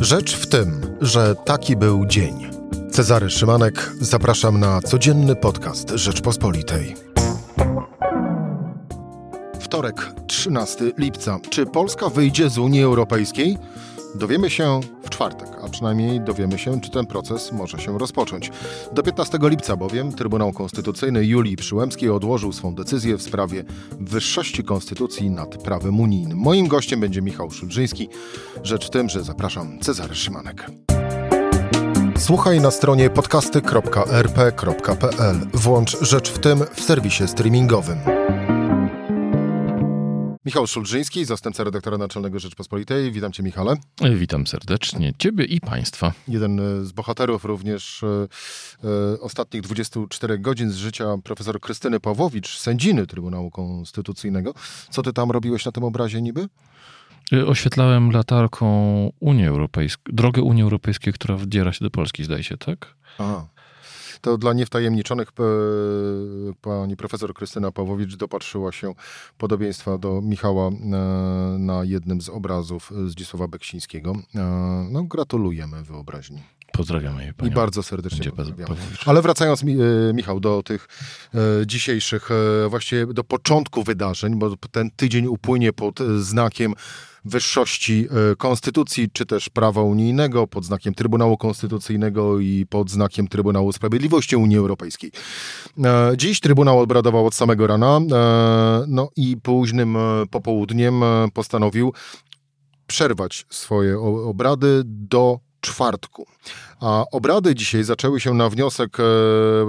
Rzecz w tym, że taki był dzień. Cezary Szymanek, zapraszam na codzienny podcast Rzeczpospolitej. Wtorek, 13 lipca. Czy Polska wyjdzie z Unii Europejskiej? Dowiemy się w czwartek, a przynajmniej dowiemy się, czy ten proces może się rozpocząć. Do 15 lipca bowiem Trybunał Konstytucyjny Julii Przyłębskiej odłożył swą decyzję w sprawie wyższości konstytucji nad prawem unijnym. Moim gościem będzie Michał Szułdrzyński. Rzecz w tym, że zapraszam, Cezary Szymanek. Słuchaj na stronie podcasty.rp.pl. Włącz Rzecz w tym w serwisie streamingowym. Michał Szułdrzyński, zastępca redaktora naczelnego Rzeczpospolitej. Witam Cię, Michale. Witam serdecznie Ciebie i Państwa. Jeden z bohaterów również ostatnich 24 godzin z życia profesor Krystyny Pawłowicz, sędziny Trybunału Konstytucyjnego. Co Ty tam robiłeś na tym obrazie niby? Oświetlałem latarką drogę Unii Europejskiej, która wdziera się do Polski, zdaje się, tak? Aha. To dla niewtajemniczonych pani profesor Krystyna Pawłowicz dopatrzyła się podobieństwa do Michała na jednym z obrazów Zdzisława Beksińskiego. No, gratulujemy wyobraźni. Pozdrawiamy jej panią. I bardzo serdecznie pozdrawiamy. Ale wracając, Michał, do tych dzisiejszych, właściwie do początku wydarzeń, bo ten tydzień upłynie pod znakiem wyższości konstytucji, czy też prawa unijnego, pod znakiem Trybunału Konstytucyjnego i pod znakiem Trybunału Sprawiedliwości Unii Europejskiej. Dziś Trybunał obradował od samego rana, no i późnym popołudniem postanowił przerwać swoje obrady do czwartku. A obrady dzisiaj zaczęły się na wniosek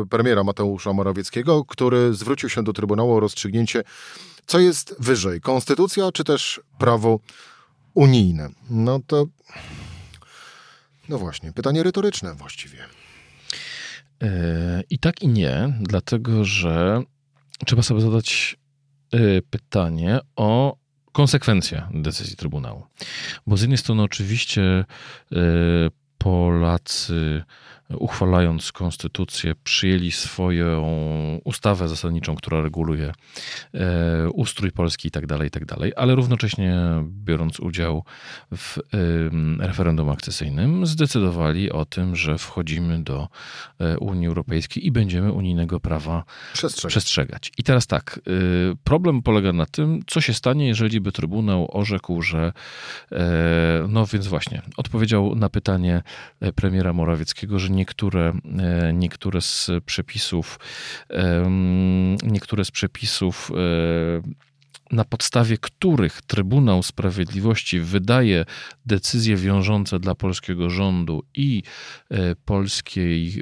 premiera Mateusza Morawieckiego, który zwrócił się do Trybunału o rozstrzygnięcie, co jest wyżej, konstytucja czy też prawo unijne. No to, no właśnie, pytanie retoryczne właściwie. I tak i nie, dlatego że trzeba sobie zadać pytanie o konsekwencje decyzji Trybunału. Bo z jednej strony oczywiście Polacy, uchwalając konstytucję, przyjęli swoją ustawę zasadniczą, która reguluje ustrój Polski i tak dalej, ale równocześnie biorąc udział w referendum akcesyjnym zdecydowali o tym, że wchodzimy do Unii Europejskiej i będziemy unijnego prawa przestrzegać. I teraz tak, problem polega na tym, co się stanie, jeżeli by Trybunał orzekł, że no więc właśnie, odpowiedział na pytanie premiera Morawieckiego, że niektóre z przepisów, na podstawie których Trybunał Sprawiedliwości wydaje decyzje wiążące dla polskiego rządu i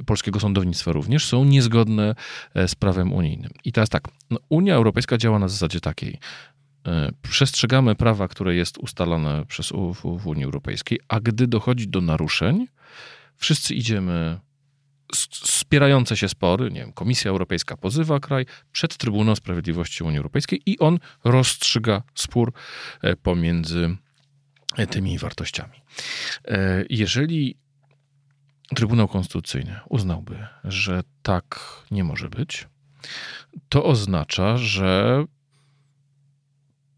polskiego sądownictwa również, są niezgodne z prawem unijnym. I teraz tak, no, Unia Europejska działa na zasadzie takiej. Przestrzegamy prawa, które jest ustalone przez w Unii Europejskiej, a gdy dochodzi do naruszeń, wszyscy idziemy, spierające się spory, nie wiem, Komisja Europejska pozywa kraj przed Trybunał Sprawiedliwości Unii Europejskiej i on rozstrzyga spór pomiędzy tymi wartościami. Jeżeli Trybunał Konstytucyjny uznałby, że tak nie może być, to oznacza, że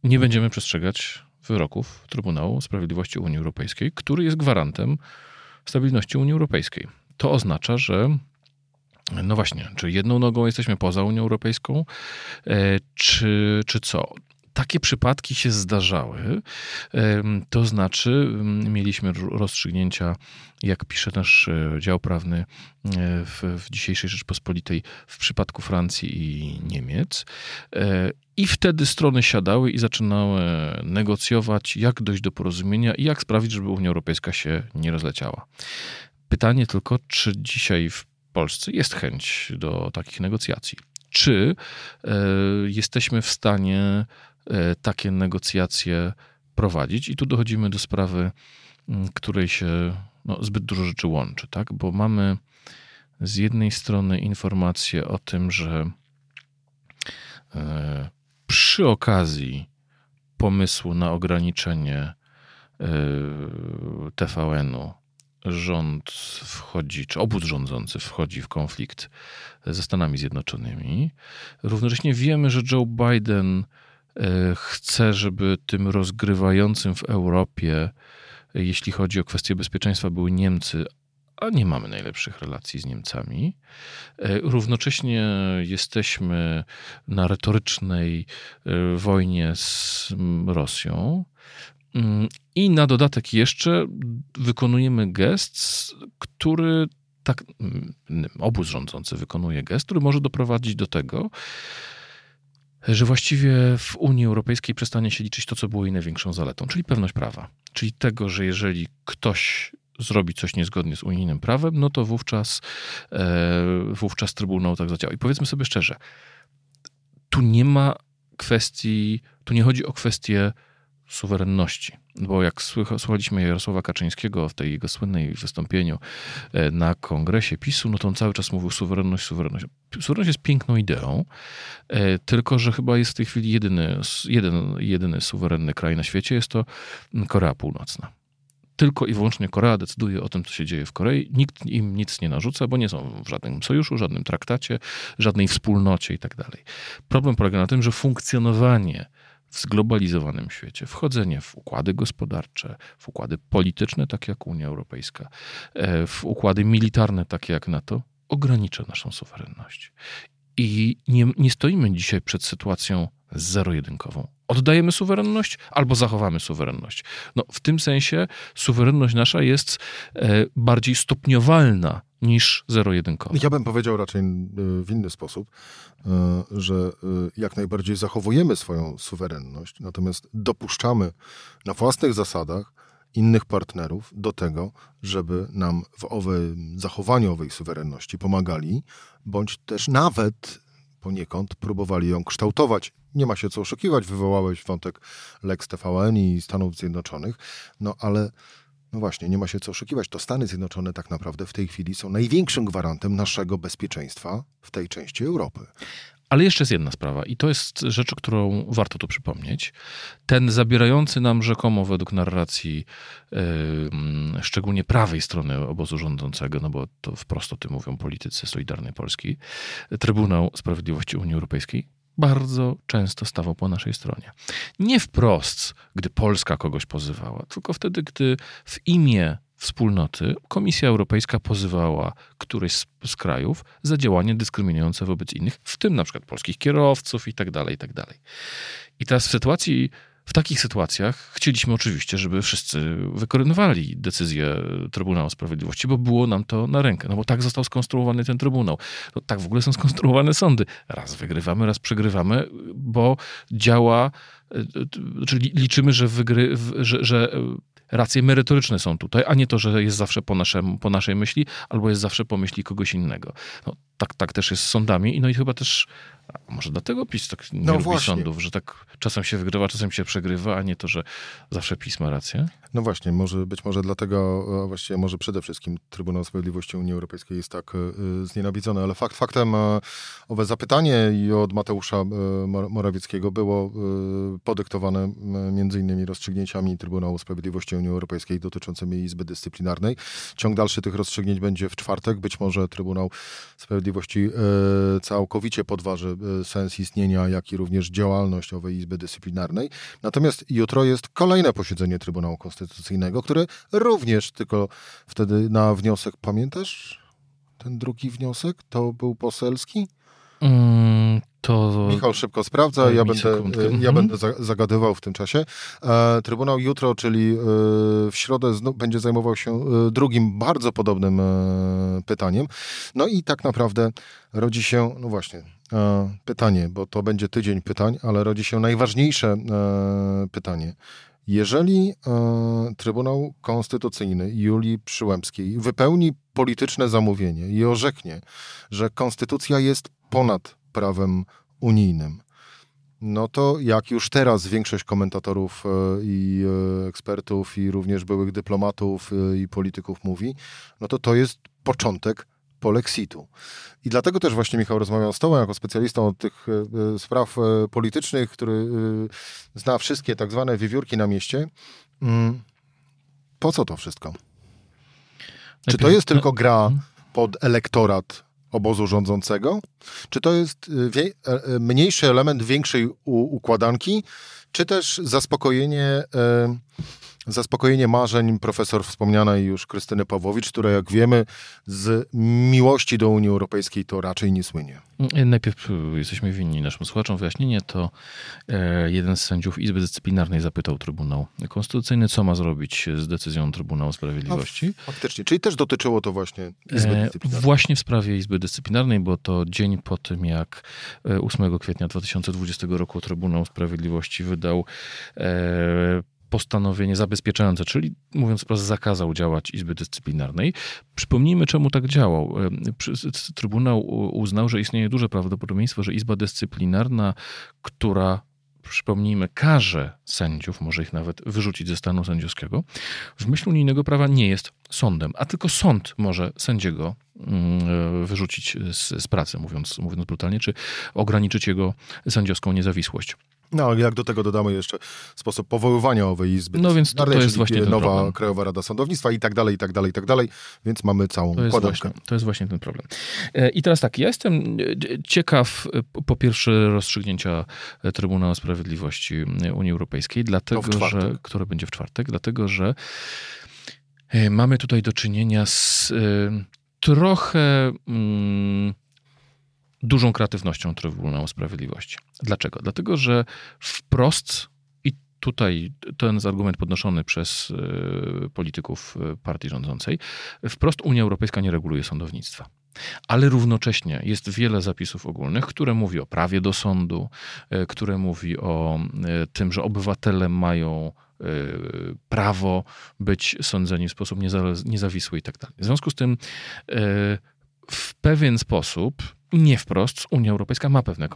nie będziemy przestrzegać wyroków Trybunału Sprawiedliwości Unii Europejskiej, który jest gwarantem stabilności Unii Europejskiej. To oznacza, że no właśnie, czy jedną nogą jesteśmy poza Unią Europejską, czy co? Takie przypadki się zdarzały, to znaczy mieliśmy rozstrzygnięcia, jak pisze nasz dział prawny w dzisiejszej Rzeczpospolitej, w przypadku Francji i Niemiec. I wtedy strony siadały i zaczynały negocjować, jak dojść do porozumienia i jak sprawić, żeby Unia Europejska się nie rozleciała. Pytanie tylko, czy dzisiaj w Polsce jest chęć do takich negocjacji? Czy jesteśmy w stanie takie negocjacje prowadzić? I tu dochodzimy do sprawy, której się zbyt dużo rzeczy łączy, tak? Bo mamy z jednej strony informację o tym, że przy okazji pomysłu na ograniczenie TVN-u rząd wchodzi, czy obóz rządzący wchodzi w konflikt ze Stanami Zjednoczonymi. Równocześnie wiemy, że Joe Biden chce, żeby tym rozgrywającym w Europie jeśli chodzi o kwestie bezpieczeństwa, były Niemcy, a nie mamy najlepszych relacji z Niemcami. Równocześnie jesteśmy na retorycznej wojnie z Rosją i na dodatek jeszcze wykonujemy gest, który tak, obóz rządzący wykonuje gest, który może doprowadzić do tego, że właściwie w Unii Europejskiej przestanie się liczyć to, co było jej największą zaletą, czyli pewność prawa. Czyli tego, że jeżeli ktoś zrobi coś niezgodnie z unijnym prawem, no to wówczas Trybunał tak zadziała. I powiedzmy sobie szczerze, tu nie chodzi o kwestię suwerenności, bo jak słuchaliśmy Jarosława Kaczyńskiego w tej jego słynnej wystąpieniu na kongresie PiS-u, no to on cały czas mówił suwerenność. Suwerenność jest piękną ideą, tylko że chyba jest w tej chwili jedyny suwerenny kraj na świecie, jest to Korea Północna. Tylko i wyłącznie Korea decyduje o tym, co się dzieje w Korei. Nikt im nic nie narzuca, bo nie są w żadnym sojuszu, żadnym traktacie, żadnej wspólnocie i tak dalej. Problem polega na tym, że funkcjonowanie w zglobalizowanym świecie, wchodzenie w układy gospodarcze, w układy polityczne, tak jak Unia Europejska, w układy militarne, takie jak NATO, ogranicza naszą suwerenność. I nie stoimy dzisiaj przed sytuacją zero-jedynkową. Oddajemy suwerenność albo zachowamy suwerenność. No, w tym sensie suwerenność nasza jest bardziej stopniowalna niż zero-jedynkowa. Ja bym powiedział raczej w inny sposób, że jak najbardziej zachowujemy swoją suwerenność, natomiast dopuszczamy na własnych zasadach innych partnerów do tego, żeby nam w zachowaniu owej suwerenności pomagali, bądź też nawet poniekąd próbowali ją kształtować. Nie ma się co oszukiwać, wywołałeś wątek Lex TVN i Stanów Zjednoczonych, no ale no właśnie, nie ma się co oszukiwać. To Stany Zjednoczone tak naprawdę w tej chwili są największym gwarantem naszego bezpieczeństwa w tej części Europy. Ale jeszcze jest jedna sprawa i to jest rzecz, którą warto tu przypomnieć. Ten zabierający nam rzekomo według narracji szczególnie prawej strony obozu rządzącego, no bo to wprost o tym mówią politycy Solidarnej Polski, Trybunał Sprawiedliwości Unii Europejskiej bardzo często stawał po naszej stronie. Nie wprost, gdy Polska kogoś pozywała, tylko wtedy, gdy w imię wspólnoty Komisja Europejska pozywała któryś z krajów za działanie dyskryminujące wobec innych, w tym na przykład polskich kierowców i tak dalej, i tak dalej. I teraz w takich sytuacjach chcieliśmy oczywiście, żeby wszyscy wykonywali decyzję Trybunału Sprawiedliwości, bo było nam to na rękę, no bo tak został skonstruowany ten Trybunał. No, tak w ogóle są skonstruowane sądy. Raz wygrywamy, raz przegrywamy, bo działa, czyli liczymy, że racje merytoryczne są tutaj, a nie to, że jest zawsze po naszej myśli, albo jest zawsze po myśli kogoś innego. No, tak też jest z sądami. No i chyba też, może dlatego PiS tak nie lubi sądów, że tak czasem się wygrywa, czasem się przegrywa, a nie to, że zawsze PiS ma rację. No właśnie, być może dlatego, a właściwie może przede wszystkim Trybunał Sprawiedliwości Unii Europejskiej jest tak znienawidzony, ale faktem owe zapytanie i od Mateusza Morawieckiego było podyktowane między innymi rozstrzygnięciami Trybunału Sprawiedliwości Unii Europejskiej dotyczącymi Izby Dyscyplinarnej. Ciąg dalszy tych rozstrzygnięć będzie w czwartek. Być może Trybunał Sprawiedliwości całkowicie podważy sens istnienia, jak i również działalność owej Izby Dyscyplinarnej. Natomiast jutro jest kolejne posiedzenie Trybunału Konstytucyjnego, które również tylko wtedy na wniosek, pamiętasz? Ten drugi wniosek to był poselski? To... Michał szybko sprawdza, ja będę zagadywał w tym czasie. Trybunał jutro, czyli w środę, będzie zajmował się drugim, bardzo podobnym pytaniem. No i tak naprawdę rodzi się, no właśnie, pytanie, bo to będzie tydzień pytań, ale rodzi się najważniejsze pytanie. Jeżeli Trybunał Konstytucyjny Julii Przyłębskiej wypełni polityczne zamówienie i orzeknie, że konstytucja jest ponad prawem unijnym, no to jak już teraz większość komentatorów i ekspertów i również byłych dyplomatów i polityków mówi, no to jest początek polexitu. I dlatego też właśnie Michał rozmawiał z tobą jako specjalistą od tych spraw politycznych, który zna wszystkie tak zwane wiewiórki na mieście. Po co to wszystko? Czy to jest tylko gra pod elektorat obozu rządzącego? Czy to jest mniejszy element większej układanki? czy też zaspokojenie marzeń profesor wspomnianej już Krystyny Pawłowicz, która jak wiemy z miłości do Unii Europejskiej to raczej nie słynie. Najpierw jesteśmy winni naszym słuchaczom wyjaśnienie, to jeden z sędziów Izby Dyscyplinarnej zapytał Trybunał Konstytucyjny, co ma zrobić z decyzją Trybunału Sprawiedliwości. A, faktycznie, czyli też dotyczyło to właśnie Izby Dyscyplinarnej. Właśnie w sprawie Izby Dyscyplinarnej, bo to dzień po tym, jak 8 kwietnia 2020 roku Trybunał Sprawiedliwości wydał postanowienie zabezpieczające, czyli mówiąc wprost zakazał działać Izby Dyscyplinarnej. Przypomnijmy, czemu tak działał. Trybunał uznał, że istnieje duże prawdopodobieństwo, że Izba Dyscyplinarna, która, przypomnijmy, karze sędziów, może ich nawet wyrzucić ze stanu sędziowskiego, w myśl unijnego prawa nie jest sądem, a tylko sąd może sędziego wyrzucić z pracy, mówiąc brutalnie, czy ograniczyć jego sędziowską niezawisłość. No, ale jak do tego dodamy jeszcze sposób powoływania owej izby. No więc to jest właśnie nowa problem. Krajowa Rada Sądownictwa i tak dalej, więc mamy całą kładkę. To jest właśnie ten problem. I teraz tak, ja jestem ciekaw po pierwsze rozstrzygnięcia Trybunału Sprawiedliwości Unii Europejskiej, które będzie w czwartek, dlatego że mamy tutaj do czynienia z trochę dużą kreatywnością Trybunału Sprawiedliwości. Dlaczego? Dlatego, że wprost, i tutaj ten jest argument podnoszony przez polityków partii rządzącej, wprost Unia Europejska nie reguluje sądownictwa. Ale równocześnie jest wiele zapisów ogólnych, które mówi o prawie do sądu, które mówi o tym, że obywatele mają prawo być sądzeni w sposób niezawisły i tak dalej. W związku z tym w pewien sposób, nie wprost, Unia Europejska ma pewne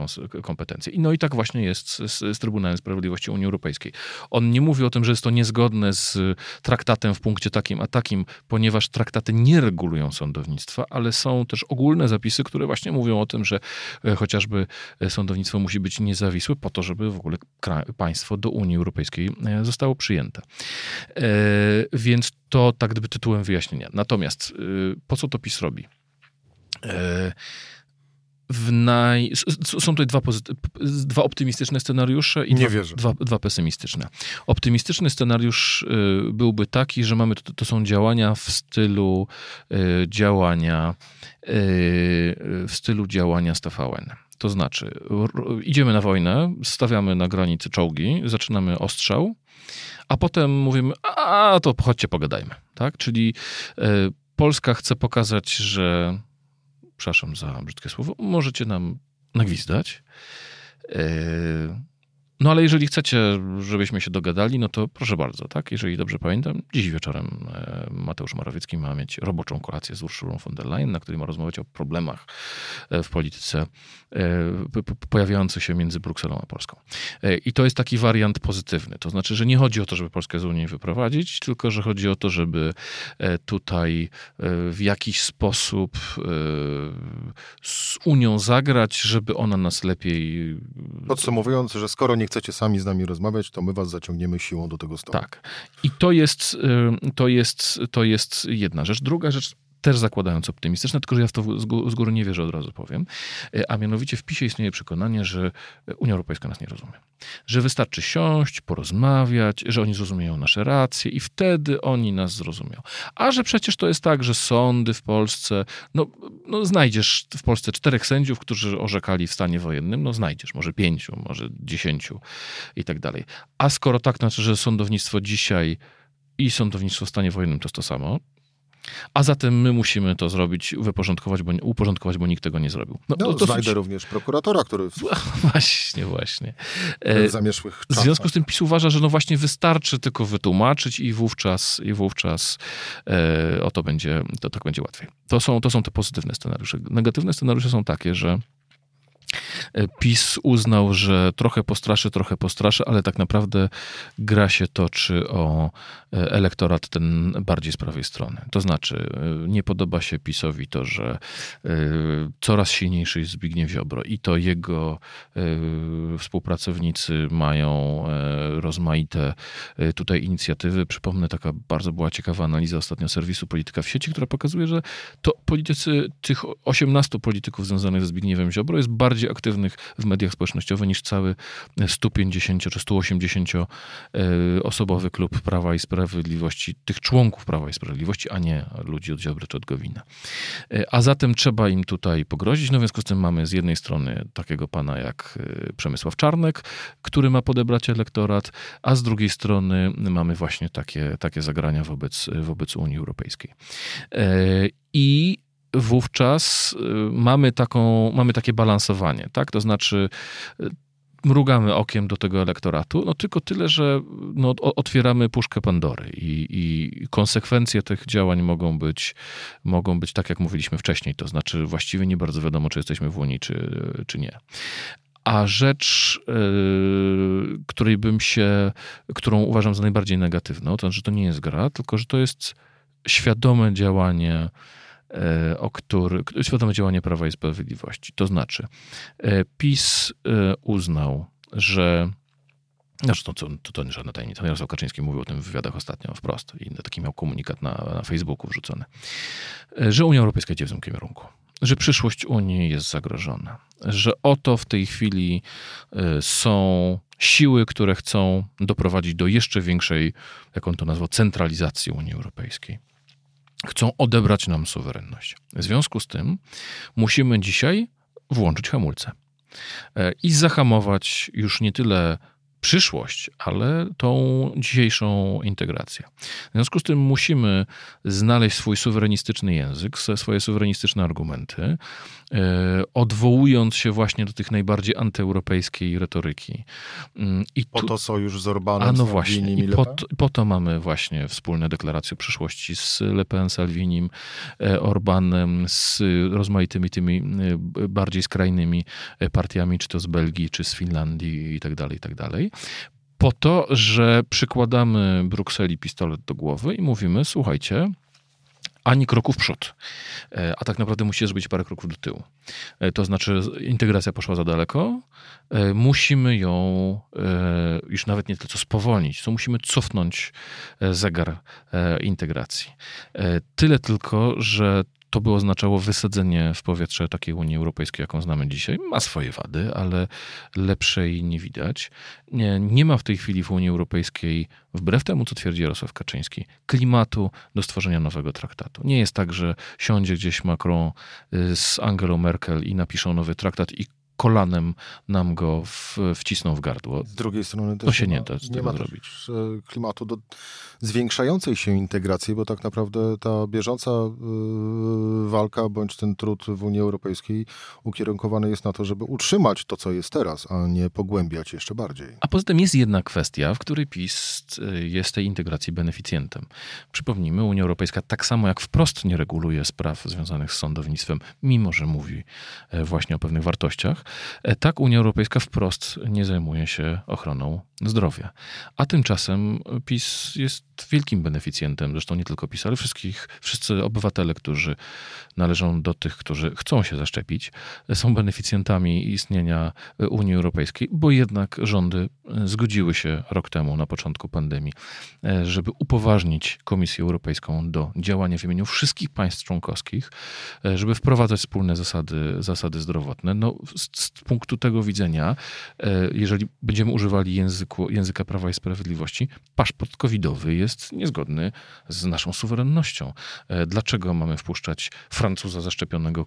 kompetencje. No i tak właśnie jest z Trybunałem Sprawiedliwości Unii Europejskiej. On nie mówi o tym, że jest to niezgodne z traktatem w punkcie takim a takim, ponieważ traktaty nie regulują sądownictwa, ale są też ogólne zapisy, które właśnie mówią o tym, że chociażby sądownictwo musi być niezawisłe po to, żeby w ogóle państwo do Unii Europejskiej zostało przyjęte. Więc to tak gdyby tytułem wyjaśnienia. Natomiast po co to PiS robi? Są tutaj dwa optymistyczne scenariusze i dwa pesymistyczne. Optymistyczny scenariusz byłby taki, że mamy to są działania w stylu działania z TVN. To znaczy idziemy na wojnę, stawiamy na granicy czołgi, zaczynamy ostrzał, a potem mówimy, a to chodźcie pogadajmy. Tak? Czyli Polska chce pokazać, że przepraszam za brzydkie słowo, możecie nam nagwizdać. No ale jeżeli chcecie, żebyśmy się dogadali, no to proszę bardzo, tak? Jeżeli dobrze pamiętam, dziś wieczorem Mateusz Morawiecki ma mieć roboczą kolację z Urszulą von der Leyen, na której ma rozmawiać o problemach w polityce pojawiających się między Brukselą a Polską. I to jest taki wariant pozytywny. To znaczy, że nie chodzi o to, żeby Polskę z Unii wyprowadzić, tylko że chodzi o to, żeby tutaj w jakiś sposób z Unią zagrać, żeby ona nas lepiej... Podsumowując, że skoro nie chcecie sami z nami rozmawiać, to my was zaciągniemy siłą do tego stołu. Tak. I to jest jedna rzecz. Druga rzecz, też zakładając optymistyczne, tylko że ja w to z góry nie wierzę, od razu powiem. A mianowicie w PiS-ie istnieje przekonanie, że Unia Europejska nas nie rozumie. Że wystarczy siąść, porozmawiać, że oni zrozumieją nasze racje i wtedy oni nas zrozumią. A że przecież to jest tak, że sądy w Polsce, no znajdziesz w Polsce 4 sędziów, którzy orzekali w stanie wojennym, no znajdziesz, może 5, może 10 i tak dalej. A skoro tak, znaczy, że sądownictwo dzisiaj i sądownictwo w stanie wojennym to jest to samo, a zatem my musimy to zrobić, uporządkować, bo nikt tego nie zrobił. Znajdę również prokuratora, który... Właśnie. W zamierzchłych czasach. W związku z tym PiS uważa, że no właśnie wystarczy tylko wytłumaczyć i wówczas o to będzie, to tak będzie łatwiej. To są te pozytywne scenariusze. Negatywne scenariusze są takie, że PiS uznał, że trochę postraszy, ale tak naprawdę gra się toczy o elektorat ten bardziej z prawej strony. To znaczy, nie podoba się PiS-owi to, że coraz silniejszy jest Zbigniew Ziobro i to jego współpracownicy mają rozmaite tutaj inicjatywy. Przypomnę, taka bardzo była ciekawa analiza ostatnio serwisu Polityka w sieci, która pokazuje, że to politycy, tych 18 polityków związanych ze Zbigniewem Ziobro jest bardziej aktywny aktywnych w mediach społecznościowych niż cały 150 czy 180 osobowy klub Prawa i Sprawiedliwości, tych członków Prawa i Sprawiedliwości, a nie ludzi od Ziobry czy od Gowina. A zatem trzeba im tutaj pogrozić. No w związku z tym mamy z jednej strony takiego pana jak Przemysław Czarnek, który ma podebrać elektorat, a z drugiej strony mamy właśnie takie zagrania wobec Unii Europejskiej. I wówczas mamy takie balansowanie, tak? To znaczy mrugamy okiem do tego elektoratu, no tylko tyle, że otwieramy puszkę Pandory i konsekwencje tych działań mogą być tak, jak mówiliśmy wcześniej, to znaczy właściwie nie bardzo wiadomo, czy jesteśmy w Unii, czy nie. A rzecz, którą uważam za najbardziej negatywną, to znaczy, że to nie jest gra, tylko że to jest świadome działanie, świadome działanie Prawa i Sprawiedliwości. To znaczy, PiS uznał, że... Zresztą to nie żadna tajemnica. Jarosław Kaczyński mówił o tym w wywiadach ostatnio wprost i taki miał komunikat na Facebooku wrzucony, że Unia Europejska idzie w złym kierunku, że przyszłość Unii jest zagrożona, że oto w tej chwili są siły, które chcą doprowadzić do jeszcze większej, jak on to nazwał, centralizacji Unii Europejskiej. Chcą odebrać nam suwerenność. W związku z tym musimy dzisiaj włączyć hamulce i zahamować już nie tyle przyszłość, ale tą dzisiejszą integrację. W związku z tym musimy znaleźć swój suwerenistyczny język, swoje suwerenistyczne argumenty, odwołując się właśnie do tych najbardziej antyeuropejskiej retoryki. Po to sojusz z Orbanem, no właśnie, i po to mamy właśnie wspólne deklaracje przyszłości z Le Pen, Salvinim, Orbanem, z rozmaitymi tymi bardziej skrajnymi partiami, czy to z Belgii, czy z Finlandii i tak dalej. Po to, że przykładamy Brukseli pistolet do głowy i mówimy, słuchajcie, ani kroku w przód, a tak naprawdę musicie zrobić parę kroków do tyłu. To znaczy integracja poszła za daleko, musimy ją już nawet nie tyle co spowolnić, co musimy cofnąć zegar integracji. Tyle tylko, że to by oznaczało wysadzenie w powietrze takiej Unii Europejskiej, jaką znamy dzisiaj. Ma swoje wady, ale lepszej nie widać. Nie ma w tej chwili w Unii Europejskiej, wbrew temu, co twierdzi Jarosław Kaczyński, klimatu do stworzenia nowego traktatu. Nie jest tak, że siądzie gdzieś Macron z Angelą Merkel i napiszą nowy traktat i kolanem nam go wcisną w gardło. Z drugiej strony też to się nie da z tego zrobić. Klimatu do zwiększającej się integracji, bo tak naprawdę ta bieżąca walka bądź ten trud w Unii Europejskiej ukierunkowany jest na to, żeby utrzymać to, co jest teraz, a nie pogłębiać jeszcze bardziej. A poza tym jest jedna kwestia, w której PiS jest tej integracji beneficjentem. Przypomnijmy, Unia Europejska tak samo jak wprost nie reguluje spraw związanych z sądownictwem, mimo że mówi właśnie o pewnych wartościach, tak Unia Europejska wprost nie zajmuje się ochroną zdrowia. A tymczasem PiS jest wielkim beneficjentem, zresztą nie tylko PiS, ale wszyscy obywatele, którzy należą do tych, którzy chcą się zaszczepić, są beneficjentami istnienia Unii Europejskiej, bo jednak rządy zgodziły się rok temu na początku pandemii, żeby upoważnić Komisję Europejską do działania w imieniu wszystkich państw członkowskich, żeby wprowadzać wspólne zasady zdrowotne. No, z punktu tego widzenia, jeżeli będziemy używali języka Prawa i Sprawiedliwości, paszport covidowy jest niezgodny z naszą suwerennością. Dlaczego mamy wpuszczać Francuza zaszczepionego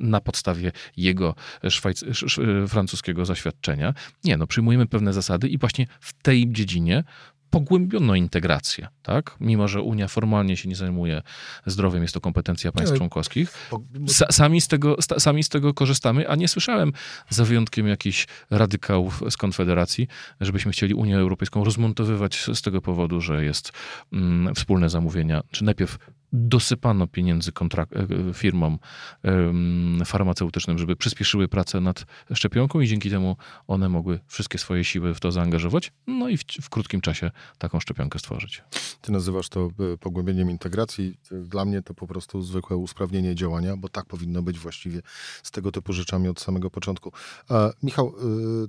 na podstawie jego francuskiego zaświadczenia? Nie, przyjmujemy pewne zasady i właśnie w tej dziedzinie pogłębiono integrację, tak? Mimo że Unia formalnie się nie zajmuje zdrowiem, jest to kompetencja państw członkowskich. Sami z tego korzystamy, a nie słyszałem, za wyjątkiem jakichś radykałów z Konfederacji, żebyśmy chcieli Unię Europejską rozmontowywać z tego powodu, że jest wspólne zamówienia, czy najpierw dosypano pieniędzy firmom farmaceutycznym, żeby przyspieszyły pracę nad szczepionką i dzięki temu one mogły wszystkie swoje siły w to zaangażować, no i w krótkim czasie taką szczepionkę stworzyć. Ty nazywasz to pogłębieniem integracji. Dla mnie to po prostu zwykłe usprawnienie działania, bo tak powinno być właściwie z tego typu rzeczami od samego początku. Michał,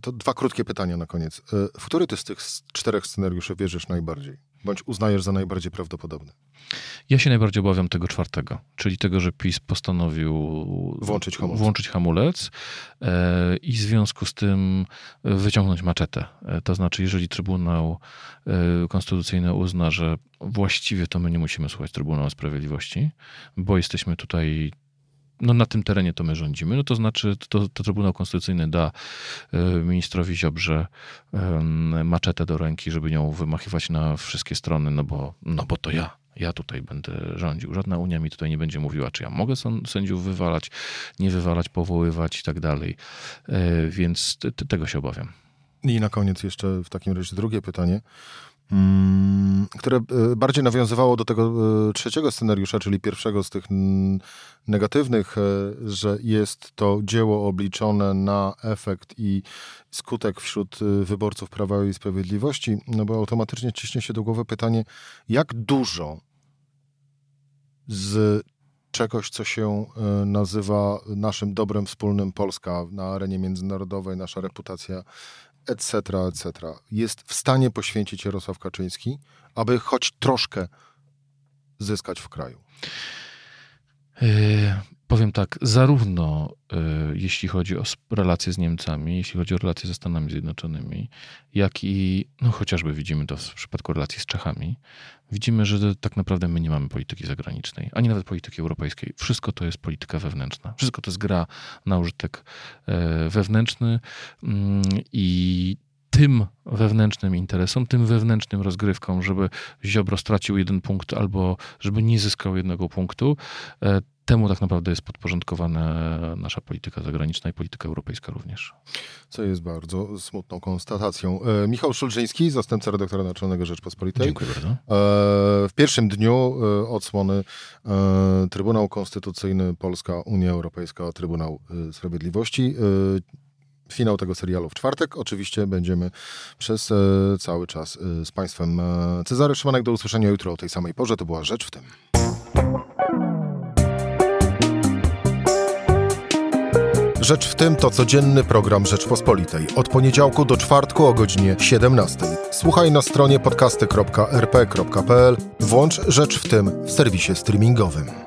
to dwa krótkie pytania na koniec. W który ty z tych czterech scenariuszy wierzysz najbardziej? bądź uznajesz za najbardziej prawdopodobny? Ja się najbardziej obawiam tego czwartego, czyli tego, że PiS postanowił włączyć hamulec i w związku z tym wyciągnąć maczetę. To znaczy, jeżeli Trybunał Konstytucyjny uzna, że właściwie to my nie musimy słuchać Trybunału Sprawiedliwości, bo jesteśmy tutaj, no na tym terenie to my rządzimy, no to znaczy to Trybunał Konstytucyjny da ministrowi Ziobrze maczetę do ręki, żeby nią wymachiwać na wszystkie strony, no bo to ja tutaj będę rządził. Żadna Unia mi tutaj nie będzie mówiła, czy ja mogę sędziów wywalać, nie wywalać, powoływać i tak dalej. Więc tego się obawiam. I na koniec jeszcze w takim razie drugie pytanie, które bardziej nawiązywało do tego trzeciego scenariusza, czyli pierwszego z tych negatywnych, że jest to dzieło obliczone na efekt i skutek wśród wyborców Prawa i Sprawiedliwości, no bo automatycznie ciśnie się do głowy pytanie, jak dużo z czegoś, co się nazywa naszym dobrem wspólnym Polska na arenie międzynarodowej, nasza reputacja, etc., etc., jest w stanie poświęcić Jarosław Kaczyński, aby choć troszkę zyskać w kraju? Powiem tak, zarówno jeśli chodzi o relacje z Niemcami, jeśli chodzi o relacje ze Stanami Zjednoczonymi, jak i chociażby widzimy to w przypadku relacji z Czechami, widzimy, że tak naprawdę my nie mamy polityki zagranicznej, ani nawet polityki europejskiej. Wszystko to jest polityka wewnętrzna. Wszystko to jest gra na użytek wewnętrzny i tym wewnętrznym interesom, tym wewnętrznym rozgrywkom, żeby Ziobro stracił jeden punkt albo żeby nie zyskał jednego punktu, temu tak naprawdę jest podporządkowana nasza polityka zagraniczna i polityka europejska również. Co jest bardzo smutną konstatacją. Michał Szułdrzyński, zastępca redaktora naczelnego Rzeczpospolitej. Dziękuję bardzo. W pierwszym dniu odsłony Trybunał Konstytucyjny Polska, Unia Europejska, Trybunał Sprawiedliwości. Finał tego serialu w czwartek. Oczywiście będziemy przez cały czas z Państwem. Cezary Szymanek, do usłyszenia jutro o tej samej porze. To była Rzecz w Tym. Rzecz w Tym to codzienny program Rzeczpospolitej. Od poniedziałku do czwartku o godzinie 17. Słuchaj na stronie podcasty.rp.pl. Włącz Rzecz w Tym w serwisie streamingowym.